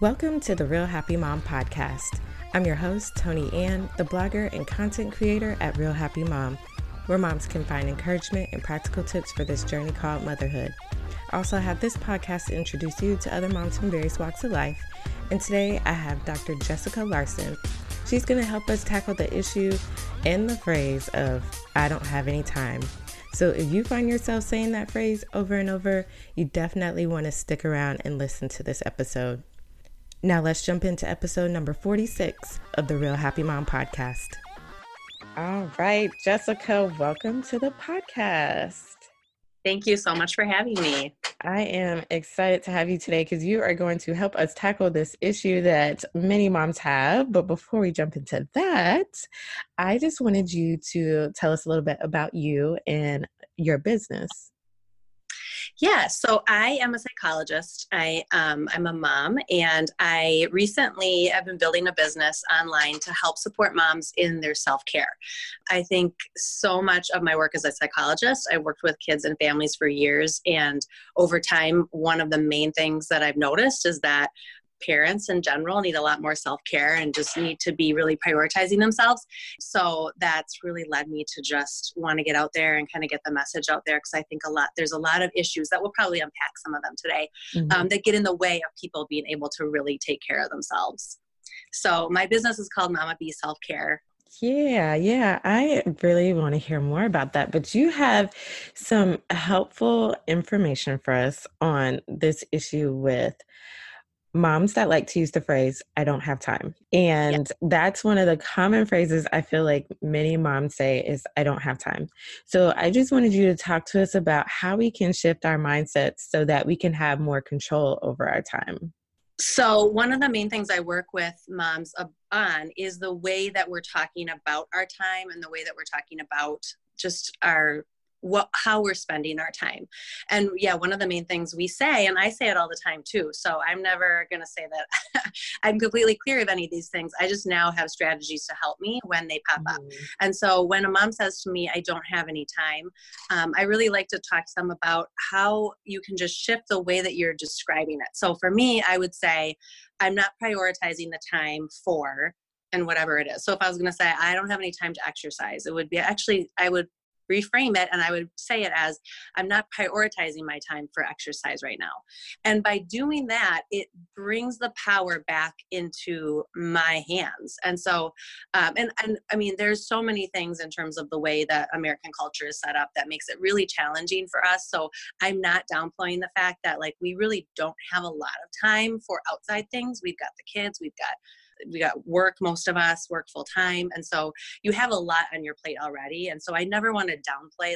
Welcome to the Real Happy Mom podcast. I'm your host, Toni Anne, the blogger and content creator at Real Happy Mom, where moms can find encouragement and practical tips for this journey called motherhood. I also have this podcast to introduce you to other moms from various walks of life, and today I have Dr. Jessica Larson. She's going to help us tackle the issue and the phrase of, I don't have any time. So if you find yourself saying that phrase over and over, you definitely want to stick around and listen to this episode. Now let's jump into episode number 46 of the Real Happy Mom podcast. All right, Jessica, welcome to the podcast. Thank you so much for having me. I am excited to have you today because you are going to help us tackle this issue that many moms have. But before we jump into that, I just wanted you to tell us a little bit about you and your business. Yeah, so I am a psychologist. I'm a mom, and I recently have been building a business online to help support moms in their self-care. I think so much of my work as a psychologist, I worked with kids and families for years, and over time, one of the main things that I've noticed is that parents in general need a lot more self-care and just need to be really prioritizing themselves. So that's really led me to just want to get out there and kind of get the message out there, because I think there's a lot of issues that we'll probably unpack some of them today that get in the way of people being able to really take care of themselves. So my business is called Mama Bee Self-Care. Yeah. I really want to hear more about that. But you have some helpful information for us on this issue with moms that like to use the phrase, I don't have time. And that's one of the common phrases I feel like many moms say is, I don't have time. So I just wanted you to talk to us about how we can shift our mindsets so that we can have more control over our time. So one of the main things I work with moms on is the way that we're talking about our time and the way that we're talking about just our how we're spending our time. And one of the main things we say, and I say it all the time too, so I'm never going to say that I'm completely clear of any of these things. I just now have strategies to help me when they pop up. And so when a mom says to me, I don't have any time, I really like to talk to them about how you can just shift the way that you're describing it. So for me, I would say, I'm not prioritizing the time for, and whatever it is. So if I was going to say, I don't have any time to exercise, it would be actually, I would reframe it, and I would say it as, I'm not prioritizing my time for exercise right now. And by doing that, it brings the power back into my hands. And so, and I mean, there's so many things in terms of the way that American culture is set up that makes it really challenging for us. So I'm not downplaying the fact that, like, we really don't have a lot of time for outside things. We've got the kids, we got work, most of us work full time. And so you have a lot on your plate already. And so I never want to downplay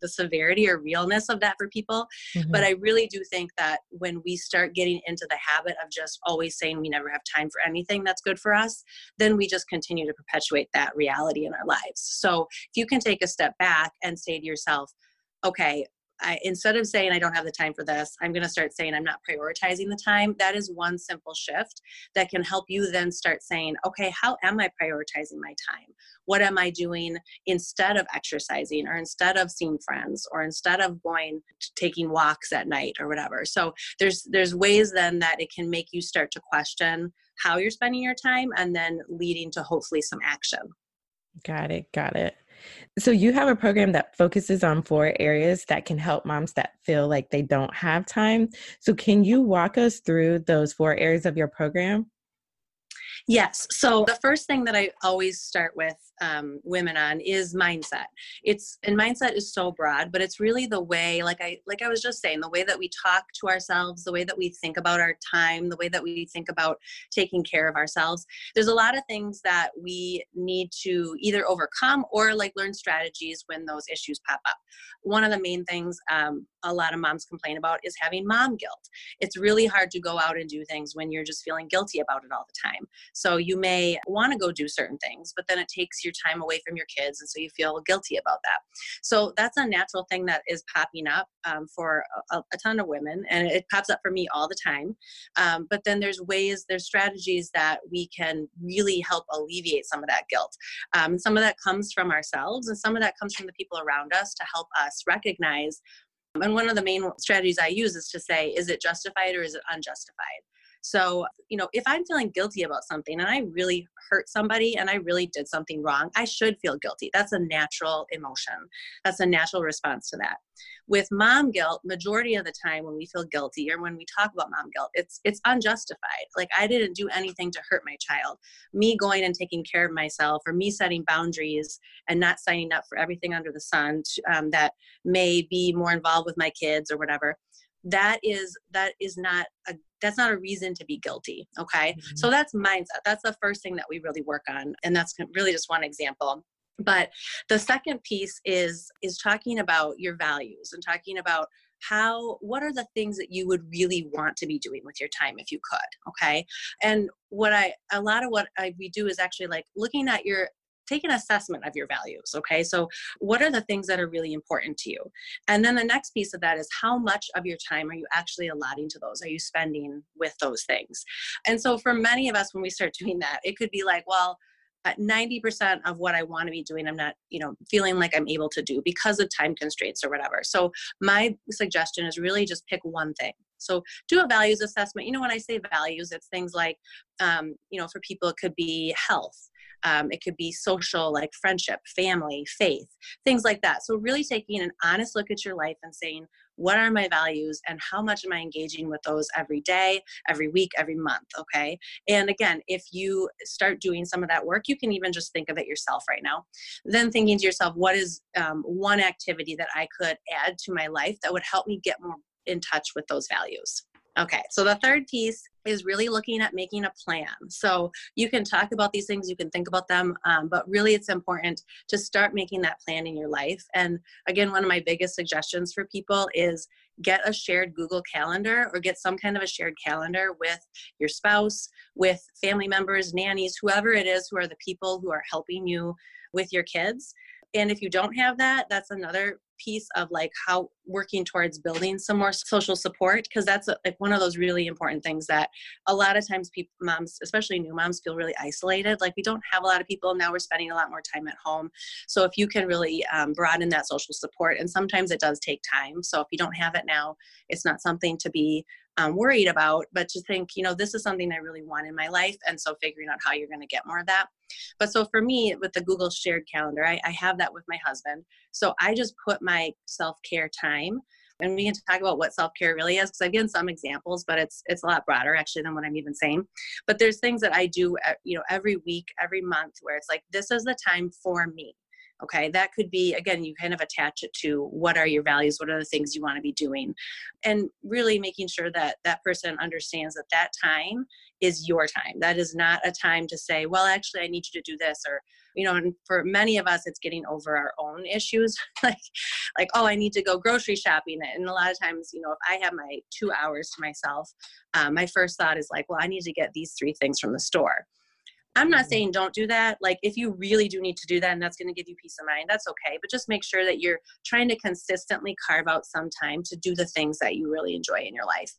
the severity or realness of that for people. But I really do think that when we start getting into the habit of just always saying we never have time for anything that's good for us, then we just continue to perpetuate that reality in our lives. So if you can take a step back and say to yourself, okay, instead of saying I don't have the time for this, I'm going to start saying I'm not prioritizing the time. That is one simple shift that can help you then start saying, okay, how am I prioritizing my time? What am I doing instead of exercising, or instead of seeing friends, or instead of taking walks at night, or whatever? So there's ways then that it can make you start to question how you're spending your time, and then leading to hopefully some action. Got it. So you have a program that focuses on 4 areas that can help moms that feel like they don't have time. So can you walk us through those 4 areas of your program? Yes. So the first thing that I always start with women on is mindset. And mindset is so broad, but it's really the way, like I was just saying, the way that we talk to ourselves, the way that we think about our time, the way that we think about taking care of ourselves. There's a lot of things that we need to either overcome or learn strategies when those issues pop up. One of the main things a lot of moms complain about is having mom guilt. It's really hard to go out and do things when you're just feeling guilty about it all the time. So you may want to go do certain things, but then it takes your time away from your kids, and so you feel guilty about that. So that's a natural thing that is popping up for a ton of women, and it pops up for me all the time. But then there's strategies that we can really help alleviate some of that guilt. Some of that comes from ourselves, and some of that comes from the people around us to help us recognize. And one of the main strategies I use is to say, is it justified or is it unjustified? So, you know, if I'm feeling guilty about something and I really hurt somebody and I really did something wrong, I should feel guilty. That's a natural emotion. That's a natural response to that. With mom guilt, majority of the time when we feel guilty or when we talk about mom guilt, it's unjustified. Like, I didn't do anything to hurt my child. Me going and taking care of myself, or me setting boundaries and not signing up for everything under the sun that may be more involved with my kids or whatever. That's not a reason to be guilty. Okay. Mm-hmm. So that's mindset. That's the first thing that we really work on. And that's really just one example. But the second piece is talking about your values and talking about what are the things that you would really want to be doing with your time if you could. Okay. And we do is actually like looking at take an assessment of your values. Okay. So what are the things that are really important to you? And then the next piece of that is how much of your time are you actually allotting to those? Are you spending with those things? And so for many of us, when we start doing that, it could be like, well, 90% of what I want to be doing, I'm not, feeling like I'm able to do because of time constraints or whatever. So my suggestion is really just pick one thing. So do a values assessment. When I say values, it's things like, for people, it could be health. It could be social, like friendship, family, faith, things like that. So really taking an honest look at your life and saying, what are my values and how much am I engaging with those every day, every week, every month? Okay. And again, if you start doing some of that work, you can even just think of it yourself right now. Then thinking to yourself, what is one activity that I could add to my life that would help me get more in touch with those values? Okay. So the third piece is really looking at making a plan. So you can talk about these things, you can think about them, but really it's important to start making that plan in your life. And again, one of my biggest suggestions for people is get a shared Google Calendar or get some kind of a shared calendar with your spouse, with family members, nannies, whoever it is, who are the people who are helping you with your kids. And if you don't have that, that's another piece of like how working towards building some more social support, because that's like one of those really important things that a lot of times people, moms, especially new moms, feel really isolated. Like, we don't have a lot of people. Now we're spending a lot more time at home. So if you can really broaden that social support, and sometimes it does take time. So if you don't have it now, it's not something to be worried about, but to think, this is something I really want in my life. And so figuring out how you're going to get more of that. But so for me, with the Google shared calendar, I have that with my husband. So I just put my self-care time, and we can talk about what self-care really is, because I've given some examples, but it's a lot broader actually than what I'm even saying. But there's things that I do, every week, every month, where it's like, this is the time for me. Okay. That could be, again, you kind of attach it to what are your values? What are the things you want to be doing? And really making sure that that person understands that that time is your time. That is not a time to say, well, actually I need you to do this, or, and for many of us, it's getting over our own issues. like, oh, I need to go grocery shopping. And a lot of times, if I have my 2 hours to myself, my first thought is like, well, I need to get these 3 things from the store. I'm not saying don't do that. Like, if you really do need to do that and that's going to give you peace of mind, that's okay. But just make sure that you're trying to consistently carve out some time to do the things that you really enjoy in your life.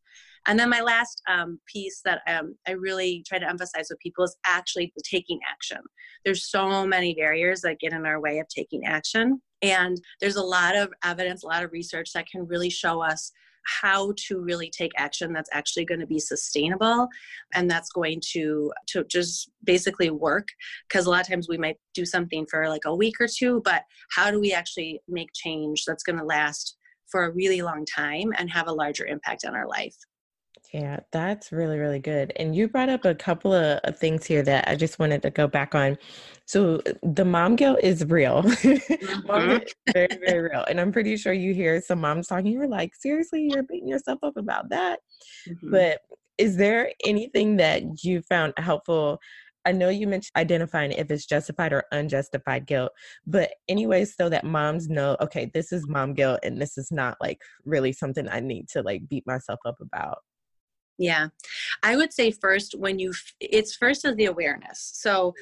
And then my last piece that I really try to emphasize with people is actually taking action. There's so many barriers that get in our way of taking action. And there's a lot of evidence, a lot of research that can really show us how to really take action that's actually going to be sustainable, and that's going to just basically work. Because a lot of times we might do something for like a week or two, but how do we actually make change that's going to last for a really long time and have a larger impact on our life? Yeah, that's really, really good. And you brought up a couple of things here that I just wanted to go back on. So the mom guilt is real. Mm-hmm. Mom guilt is very, very real. And I'm pretty sure you hear some moms talking, you're like, seriously, you're beating yourself up about that. Mm-hmm. But is there anything that you found helpful? I know you mentioned identifying if it's justified or unjustified guilt, but anyways, so that moms know, okay, this is mom guilt and this is not like really something I need to like beat myself up about. Yeah. I would say first, it's first is the awareness. So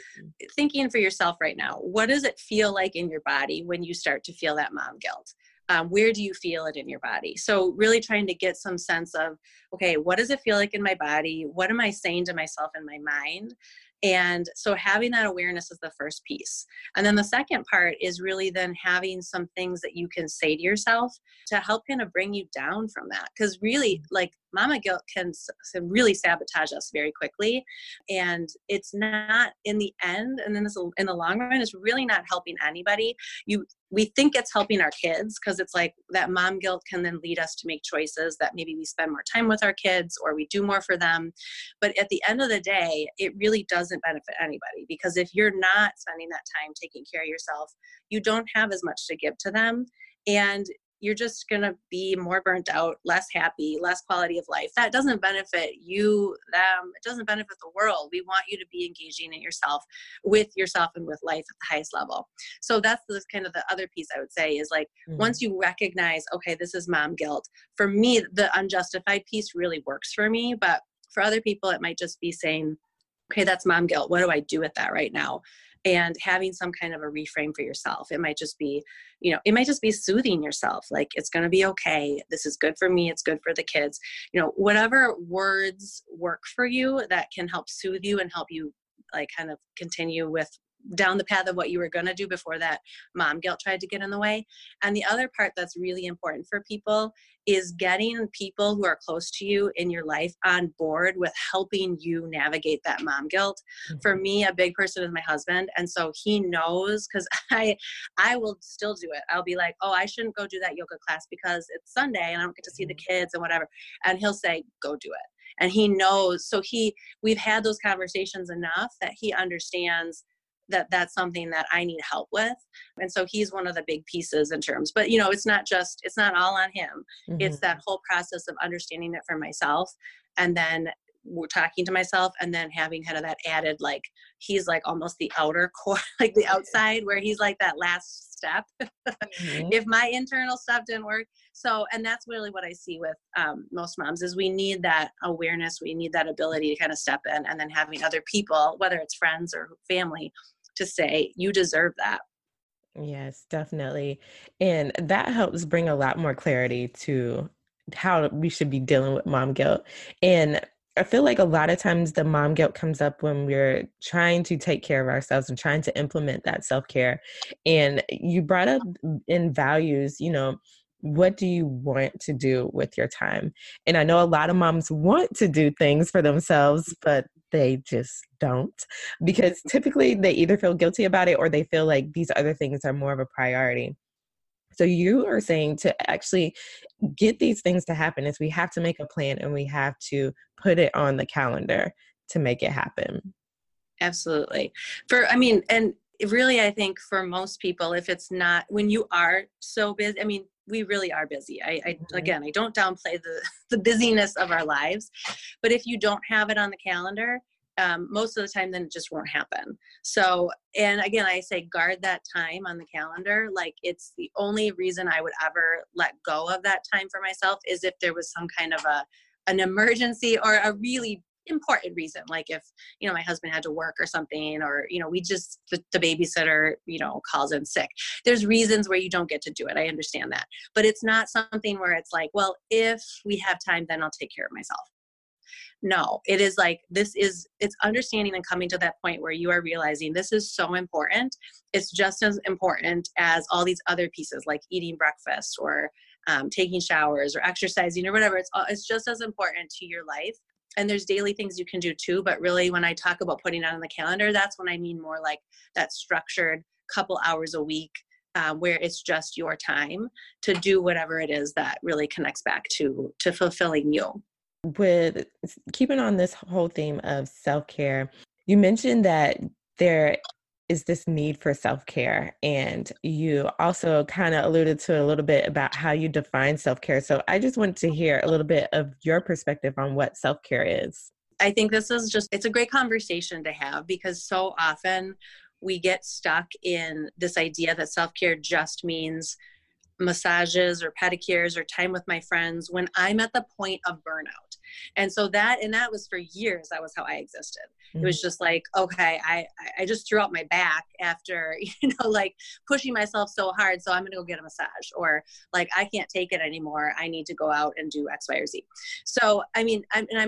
thinking for yourself right now, what does it feel like in your body when you start to feel that mom guilt? Where do you feel it in your body? So really trying to get some sense of, okay, what does it feel like in my body? What am I saying to myself in my mind? And so having that awareness is the first piece. And then the second part is really then having some things that you can say to yourself to help kind of bring you down from that. Because really, like mama guilt can really sabotage us very quickly. And it's not in the end, and then in the long run, it's really not helping anybody. We think it's helping our kids because it's like that mom guilt can then lead us to make choices that maybe we spend more time with our kids or we do more for them. But at the end of the day, it really doesn't benefit anybody, because if you're not spending that time taking care of yourself, you don't have as much to give to them. And you're just going to be more burnt out, less happy, less quality of life. That doesn't benefit you, them. It doesn't benefit the world. We want you to be engaging in yourself, with yourself, and with life at the highest level. So that's kind of the other piece I would say is like, once you recognize, okay, this is mom guilt. For me, the unjustified piece really works for me, but for other people, it might just be saying, okay, that's mom guilt. What do I do with that right now? And having some kind of a reframe for yourself. It might just be, it might just be soothing yourself. Like, it's going to be okay. This is good for me. It's good for the kids. Whatever words work for you that can help soothe you and help you like kind of continue with down the path of what you were going to do before that mom guilt tried to get in the way. And the other part that's really important for people is getting people who are close to you in your life on board with helping you navigate that mom guilt. For me, a big person is my husband. And so he knows, because I will still do it. I'll be like, oh, I shouldn't go do that yoga class because it's Sunday and I don't get to see the kids and whatever. And he'll say, go do it. And he knows. So we've had those conversations enough that he understands that that's something that I need help with. And so he's one of the big pieces in terms, but it's not all on him. Mm-hmm. It's that whole process of understanding it for myself. And then we're talking to myself, and then having kind of that added, like, he's like almost the outer core, like the outside, where he's like that last step. Mm-hmm. If my internal stuff didn't work. So, and that's really what I see with most moms is we need that awareness. We need that ability to kind of step in, and then having other people, whether it's friends or family, to say, you deserve that. Yes, definitely. And that helps bring a lot more clarity to how we should be dealing with mom guilt. And I feel like a lot of times the mom guilt comes up when we're trying to take care of ourselves and trying to implement that self-care. And you brought up in values, what do you want to do with your time? And I know a lot of moms want to do things for themselves, but they just don't, because typically they either feel guilty about it or they feel like these other things are more of a priority. So you are saying to actually get these things to happen is we have to make a plan, and we have to put it on the calendar to make it happen. Absolutely. I think for most people, if it's not, when you are so busy, we really are busy. I don't downplay the busyness of our lives, but if you don't have it on the calendar, most of the time, then it just won't happen. So, and again, I say guard that time on the calendar. Like, it's the only reason I would ever let go of that time for myself is if there was some kind of an emergency or a really important reason. Like if, my husband had to work or something, or, we just, the babysitter, calls in sick. There's reasons where you don't get to do it. I understand that, but it's not something where it's like, well, if we have time, then I'll take care of myself. No, it is like, it's understanding and coming to that point where you are realizing this is so important. It's just as important as all these other pieces, like eating breakfast or taking showers or exercising or whatever. It's just as important to your life. And there's daily things you can do too. But really, when I talk about putting it on the calendar, that's when I mean more like that structured couple hours a week where it's just your time to do whatever it is that really connects back to fulfilling you. With keeping on this whole theme of self-care, you mentioned that there is this need for self-care, and you also kind of alluded to a little bit about how you define self-care. So I just wanted to hear a little bit of your perspective on what self-care is. I think this is it's a great conversation to have, because so often we get stuck in this idea that self-care just means massages or pedicures or time with my friends when I'm at the point of burnout. And so that was for years, that was how I existed. Mm-hmm. It was just like, okay, I just threw out my back after, like pushing myself so hard. So I'm going to go get a massage, or like, I can't take it anymore. I need to go out and do X, Y, or Z. So, I'm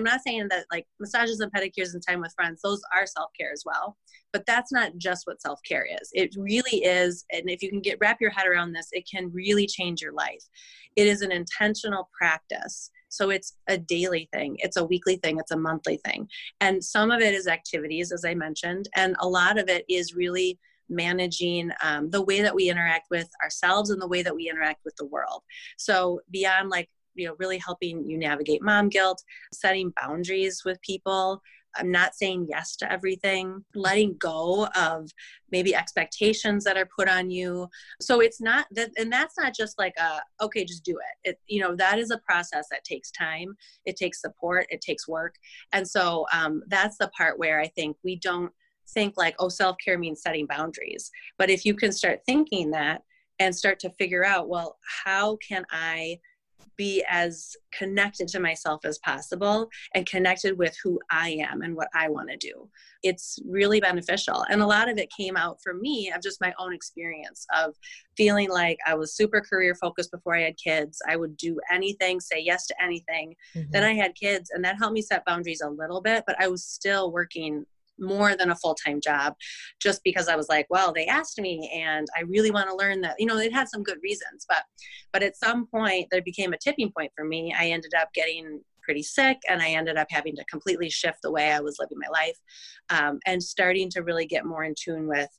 not saying that like massages and pedicures and time with friends, those are self-care as well, but that's not just what self-care is. It really is. And if you can wrap your head around this, it can really change your life. It is an intentional practice So it's a daily thing. It's a weekly thing. It's a monthly thing. And some of it is activities, as I mentioned. And a lot of it is really managing the way that we interact with ourselves and the way that we interact with the world. So beyond really helping you navigate mom guilt, setting boundaries with people, I'm not saying yes to everything, letting go of maybe expectations that are put on you. So it's not that, and that's not just okay, just do it. That is a process that takes time. It takes support. It takes work. And so that's the part where I think we don't think self-care means setting boundaries. But if you can start thinking that and start to figure out, how can I be as connected to myself as possible and connected with who I am and what I want to do. It's really beneficial. And a lot of it came out for me of just my own experience of feeling like I was super career focused before I had kids. I would do anything, say yes to anything. Mm-hmm. Then I had kids, and that helped me set boundaries a little bit, but I was still working more than a full-time job just because I was they asked me and I really want to learn that, it had some good reasons, but at some point there became a tipping point for me. I ended up getting pretty sick and I ended up having to completely shift the way I was living my life and starting to really get more in tune with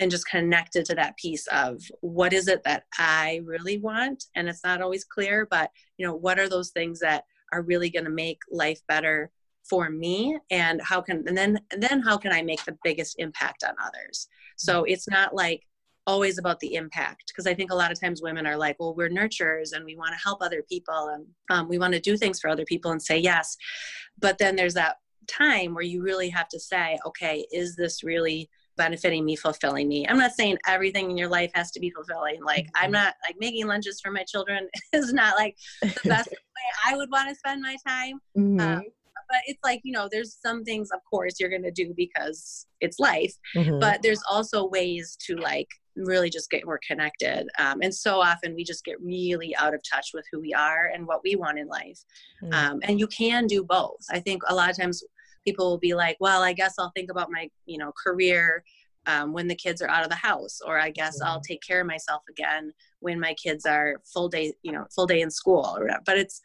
and just connected to that piece of what is it that I really want? And it's not always clear, but what are those things that are really going to make life better for me, and how can I make the biggest impact on others? So it's not always about the impact. Cause I think a lot of times women are we're nurturers and we want to help other people and we want to do things for other people and say yes. But then there's that time where you really have to say, okay, is this really benefiting me, fulfilling me? I'm not saying everything in your life has to be fulfilling. I'm not making lunches for my children is not the best way I would want to spend my time. Mm-hmm. But it's there's some things, of course, you're going to do because it's life, mm-hmm. but there's also ways to really just get more connected. And so often we just get really out of touch with who we are and what we want in life. Mm-hmm. And you can do both. I think a lot of times people will be I guess I'll think about my, career when the kids are out of the house, or I guess mm-hmm. I'll take care of myself again when my kids are full day in school or whatever. But it's,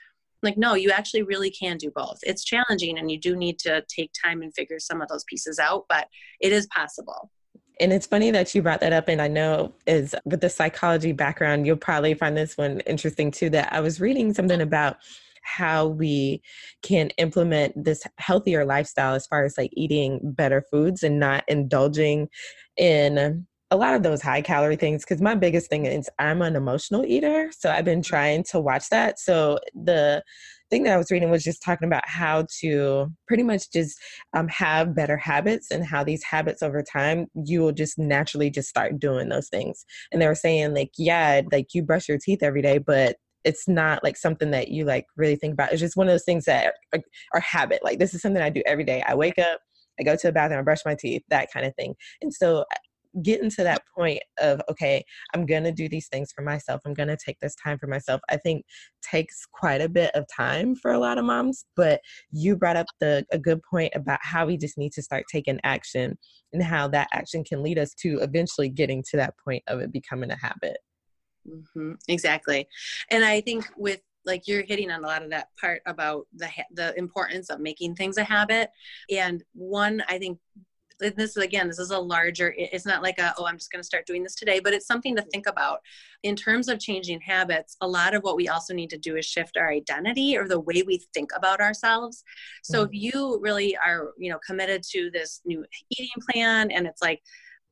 no, you actually really can do both. It's challenging and you do need to take time and figure some of those pieces out, but it is possible. And it's funny that you brought that up. And I know is with the psychology background, you'll probably find this one interesting too, that I was reading something about how we can implement this healthier lifestyle as far as eating better foods and not indulging in a lot of those high calorie things, because my biggest thing is I'm an emotional eater. So I've been trying to watch that. So the thing that I was reading was just talking about how to pretty much just have better habits, and how these habits over time, you will just naturally just start doing those things. And they were saying you brush your teeth every day, but it's not something that you really think about. It's just one of those things that are habit. This is something I do every day. I wake up, I go to the bathroom, I brush my teeth, that kind of thing. And so getting to that point of, okay, I'm going to do these things for myself. I'm going to take this time for myself. I think takes quite a bit of time for a lot of moms, but you brought up a good point about how we just need to start taking action and how that action can lead us to eventually getting to that point of it becoming a habit. Mm-hmm. Exactly. And I think with you're hitting on a lot of that part about the importance of making things a habit. And one, I think, this is a larger, it's not I'm just going to start doing this today, but it's something to think about in terms of changing habits. A lot of what we also need to do is shift our identity or the way we think about ourselves. So mm-hmm. if you really are, committed to this new eating plan, and it's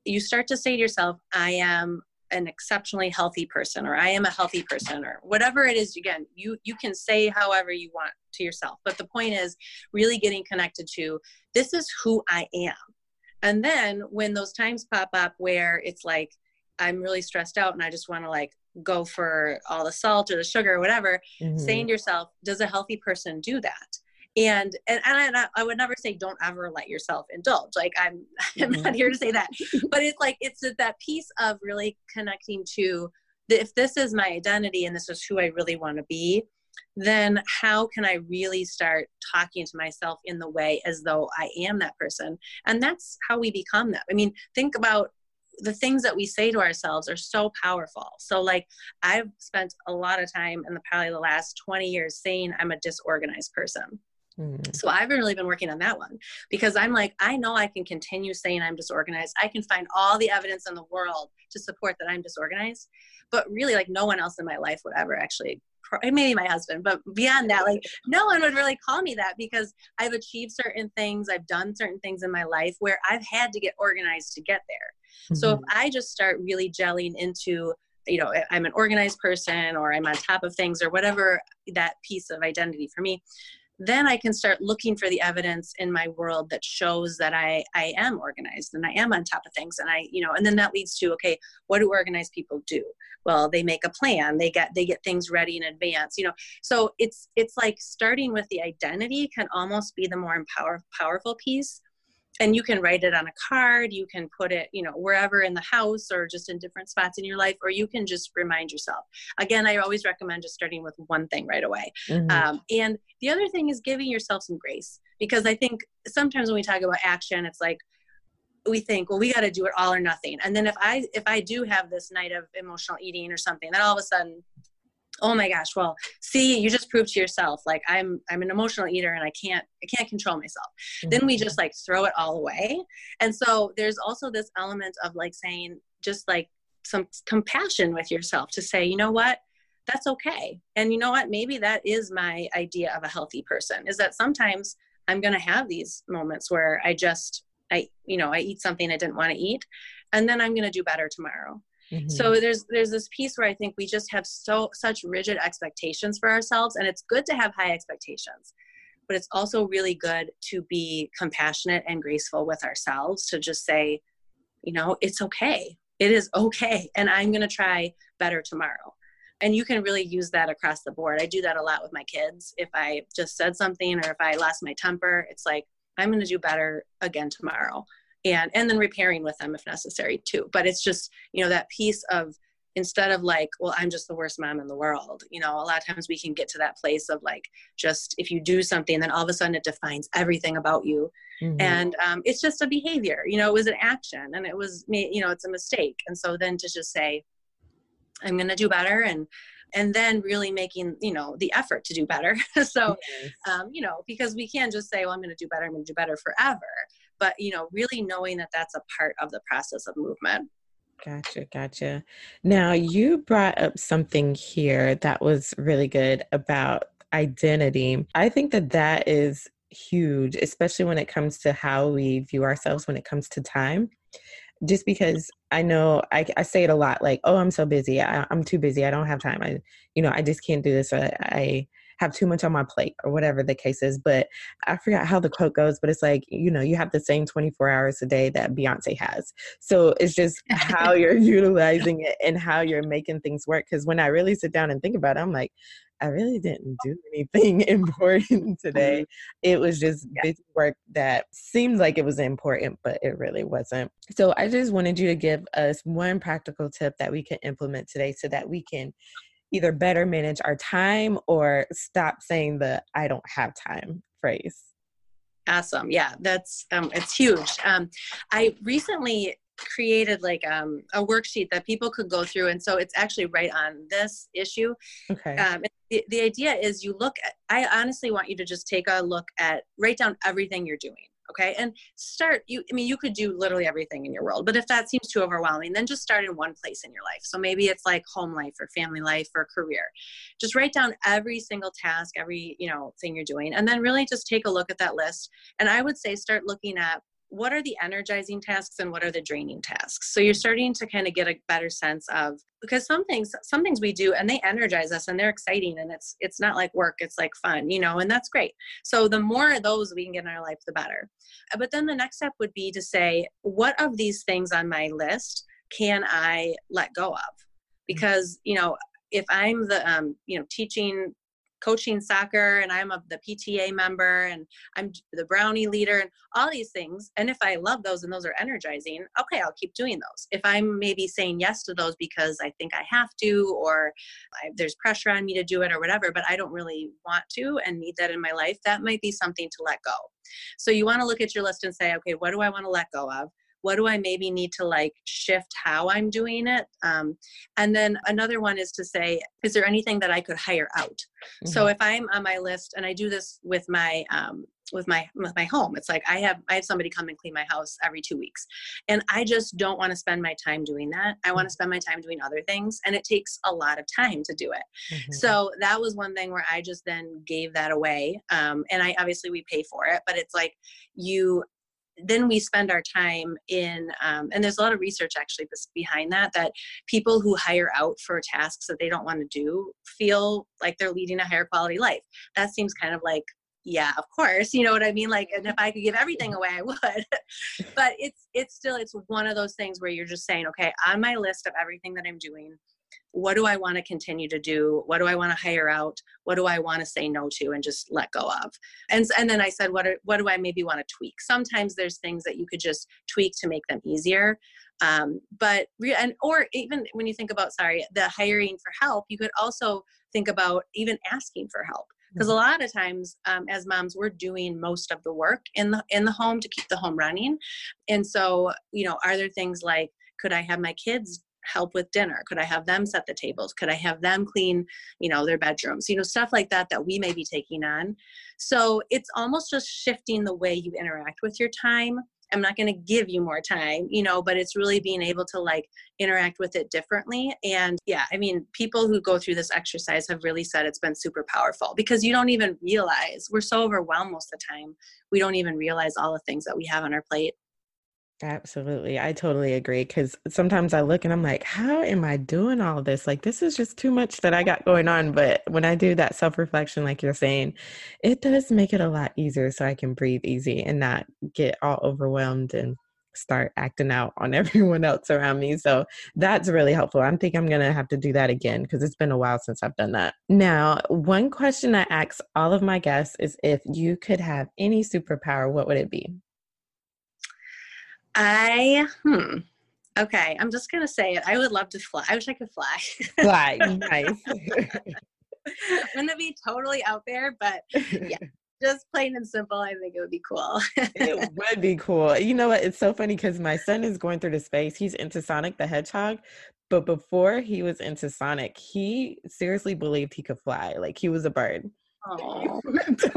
you start to say to yourself, I am an exceptionally healthy person, or I am a healthy person, or whatever it is, again, you can say however you want to yourself. But the point is really getting connected to, this is who I am. And then when those times pop up where it's I'm really stressed out and I just want to go for all the salt or the sugar or whatever, mm-hmm. saying to yourself, does a healthy person do that? And I would never say, don't ever let yourself indulge. I'm mm-hmm. not here to say that, but it's it's that piece of really connecting to if this is my identity and this is who I really want to be, then how can I really start talking to myself in the way as though I am that person? And that's how we become that. I mean, think about the things that we say to ourselves are so powerful. So like I've spent a lot of time in the probably the last 20 years saying I'm a disorganized person. So I've really been working on that one, because I'm like, I know I can continue saying I'm disorganized. I can find all the evidence in the world to support that I'm disorganized, but really like no one else in my life would ever actually, maybe my husband, but beyond that, like no one would really call me that, because I've achieved certain things. I've done certain things in my life where I've had to get organized to get there. Mm-hmm. So if I just start really gelling into, you know, I'm an organized person, or I'm on top of things, or whatever that piece of identity for me, then I can start looking for the evidence in my world that shows that I am organized and I am on top of things. And I, you know, and then that leads to, okay, what do organized people do? Well, they make a plan, they get things ready in advance, you know? So it's like starting with the identity can almost be the more powerful piece. And you can write it on a card, you can put it, you know, wherever in the house or just in different spots in your life, or you can just remind yourself. Again, I always recommend just starting with one thing right away. Mm-hmm. And the other thing is giving yourself some grace, because I think sometimes when we talk about action, it's like, we think, well, we got to do it all or nothing. And then if I do have this night of emotional eating or something, then all of a sudden, oh my gosh, well, see, you just proved to yourself, like I'm an emotional eater and I can't control myself. Mm-hmm. Then we just like throw it all away. And so there's also this element of like saying, just like some compassion with yourself to say, you know what, that's okay. And you know what, maybe that is my idea of a healthy person, is that sometimes I'm going to have these moments where I eat something I didn't want to eat, and then I'm going to do better tomorrow. Mm-hmm. So there's this piece where I think we just have such rigid expectations for ourselves, and it's good to have high expectations, but it's also really good to be compassionate and graceful with ourselves, to just say, you know, it's okay. It is okay. And I'm going to try better tomorrow. And you can really use that across the board. I do that a lot with my kids. If I just said something or if I lost my temper, it's like, I'm going to do better again tomorrow. And then repairing with them if necessary too. But it's just, you know, that piece of, instead of like, well, I'm just the worst mom in the world. You know, a lot of times we can get to that place of like, just if you do something, then all of a sudden it defines everything about you. Mm-hmm. And it's just a behavior, you know, it was an action and it was, you know, it's a mistake. And so then to just say, I'm going to do better. And then really making, you know, the effort to do better. So, yes. You know, because we can't just say, well, I'm going to do better forever. But, you know, really knowing that that's a part of the process of movement. Gotcha. Now, you brought up something here that was really good about identity. I think that is huge, especially when it comes to how we view ourselves when it comes to time. Just because I know I say it a lot, like, oh, I'm so busy. I'm too busy. I don't have time. I just can't do this. I have too much on my plate or whatever the case is. But I forgot how the quote goes, but it's like, you know, you have the same 24 hours a day that Beyonce has. So it's just how you're utilizing it and how you're making things work. Because when I really sit down and think about it, I'm like, I really didn't do anything important today. It was just busy work that seemed like it was important, but it really wasn't. So I just wanted you to give us one practical tip that we can implement today so that we can either better manage our time or stop saying the I don't have time phrase. Awesome. Yeah, that's, it's huge. I recently created like a worksheet that people could go through. And so it's actually right on this issue. Okay. The idea is you look at, I honestly want you to just take a look at, write down everything you're doing. Okay. And start, you could do literally everything in your world, but if that seems too overwhelming, then just start in one place in your life. So maybe it's like home life or family life or career. Just write down every single task, every, you know, thing you're doing. And then really just take a look at that list. And I would say, start looking at what are the energizing tasks and what are the draining tasks. So you're starting to kind of get a better sense of, because some things we do and they energize us and they're exciting and it's not like work, it's like fun, you know, and that's great. So the more of those we can get in our life, the better. But then the next step would be to say, what of these things on my list can I let go of? Because, you know, if I'm the, coaching soccer and I'm the PTA member and I'm the brownie leader and all these things. And if I love those and those are energizing, okay, I'll keep doing those. If I'm maybe saying yes to those because I think I have to, or there's pressure on me to do it or whatever, but I don't really want to and need that in my life, that might be something to let go. So you want to look at your list and say, okay, what do I want to let go of? What do I maybe need to like shift how I'm doing it? And then another one is to say, is there anything that I could hire out? Mm-hmm. So if I'm on my list, and I do this with my home, it's like I have somebody come and clean my house every 2 weeks, and I just don't want to spend my time doing that. I want to spend my time doing other things, and it takes a lot of time to do it. Mm-hmm. So that was one thing where I just then gave that away. And I obviously we pay for it, but it's like then we spend our time in, and there's a lot of research actually behind that people who hire out for tasks that they don't want to do feel like they're leading a higher quality life. That seems kind of like, yeah, of course, you know what I mean? Like, and if I could give everything away, I would, but it's still one of those things where you're just saying, okay, on my list of everything that I'm doing, what do I want to continue to do? What do I want to hire out? What do I want to say no to and just let go of? And then I said, what do I maybe want to tweak? Sometimes there's things that you could just tweak to make them easier. Or even when you think about, the hiring for help, you could also think about even asking for help. Because a lot of times, as moms, we're doing most of the work in the home to keep the home running. And so, are there things like, could I have my kids help with dinner? Could I have them set the tables? Could I have them clean, their bedrooms, stuff like that we may be taking on. So it's almost just shifting the way you interact with your time. I'm not going to give you more time, but it's really being able to like interact with it differently. And people who go through this exercise have really said it's been super powerful, because you don't even realize, we're so overwhelmed most of the time. We don't even realize all the things that we have on our plate. Absolutely. I totally agree. Because sometimes I look and I'm like, how am I doing all this? Like, this is just too much that I got going on. But when I do that self-reflection, like you're saying, it does make it a lot easier, so I can breathe easy and not get all overwhelmed and start acting out on everyone else around me. So that's really helpful. I think I'm going to have to do that again, because it's been a while since I've done that. Now, one question I ask all of my guests is, if you could have any superpower, what would it be? Okay, I'm just going to say it. I would love to fly. I wish I could fly. Fly, nice. I'm going to be totally out there, but yeah, just plain and simple, I think it would be cool. It would be cool. You know what? It's so funny because my son is going through the space. He's into Sonic the Hedgehog. But before he was into Sonic, he seriously believed he could fly. Like, he was a bird. Oh, that's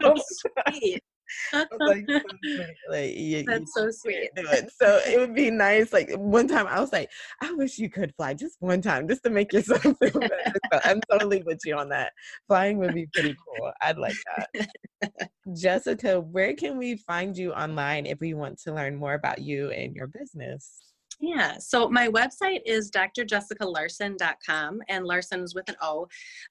so sweet. That's so sweet. So it would be nice. Like, one time I was like, I wish you could fly just one time, just to make yourself feel better. So I'm totally with you on that. Flying would be pretty cool. I'd like that. Jessica, where can we find you online if we want to learn more about you and your business? Yeah. So my website is drjessicalarson.com, and Larson is with an O.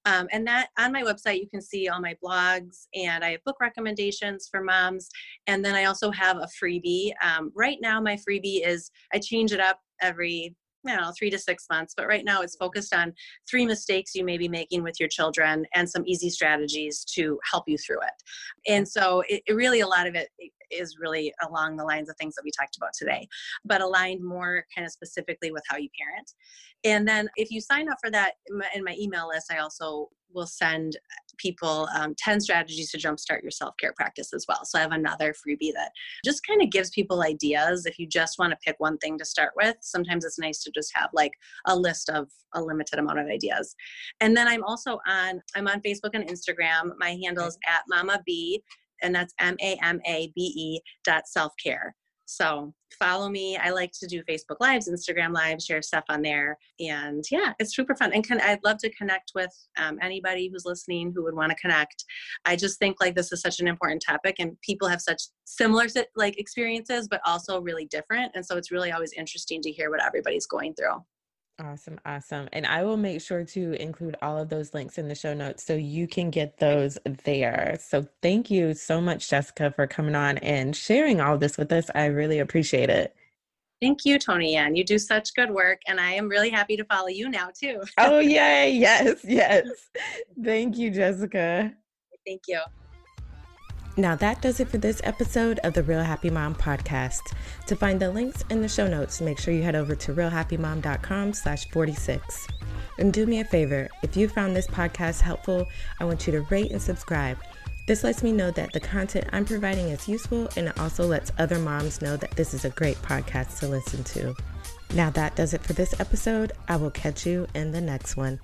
And that on my website, you can see all my blogs, and I have book recommendations for moms. And then I also have a freebie. Right now, my freebie is, I change it up every 3 to 6 months. But right now it's focused on 3 mistakes you may be making with your children and some easy strategies to help you through it. And so it really, a lot of it is really along the lines of things that we talked about today, but aligned more kind of specifically with how you parent. And then if you sign up for that in my email list, I also will send people 10 strategies to jumpstart your self-care practice as well. So I have another freebie that just kind of gives people ideas. If you just want to pick one thing to start with, sometimes it's nice to just have like a list of a limited amount of ideas. And then I'm on Facebook and Instagram. My handle is at Mama Bee, and that's MAMABE.selfcare. So follow me. I like to do Facebook Lives, Instagram Lives, share stuff on there. And yeah, it's super fun. And I'd love to connect with anybody who's listening who would want to connect. I just think like this is such an important topic, and people have such similar like experiences, but also really different. And so it's really always interesting to hear what everybody's going through. Awesome. Awesome. And I will make sure to include all of those links in the show notes so you can get those there. So thank you so much, Jessica, for coming on and sharing all this with us. I really appreciate it. Thank you, Toni Anne. You do such good work, and I am really happy to follow you now too. Oh, yay. Yes. Yes. Thank you, Jessica. Thank you. Now that does it for this episode of the Real Happy Mom podcast. To find the links in the show notes, make sure you head over to realhappymom.com/46. And do me a favor, if you found this podcast helpful, I want you to rate and subscribe. This lets me know that the content I'm providing is useful, and it also lets other moms know that this is a great podcast to listen to. Now that does it for this episode. I will catch you in the next one.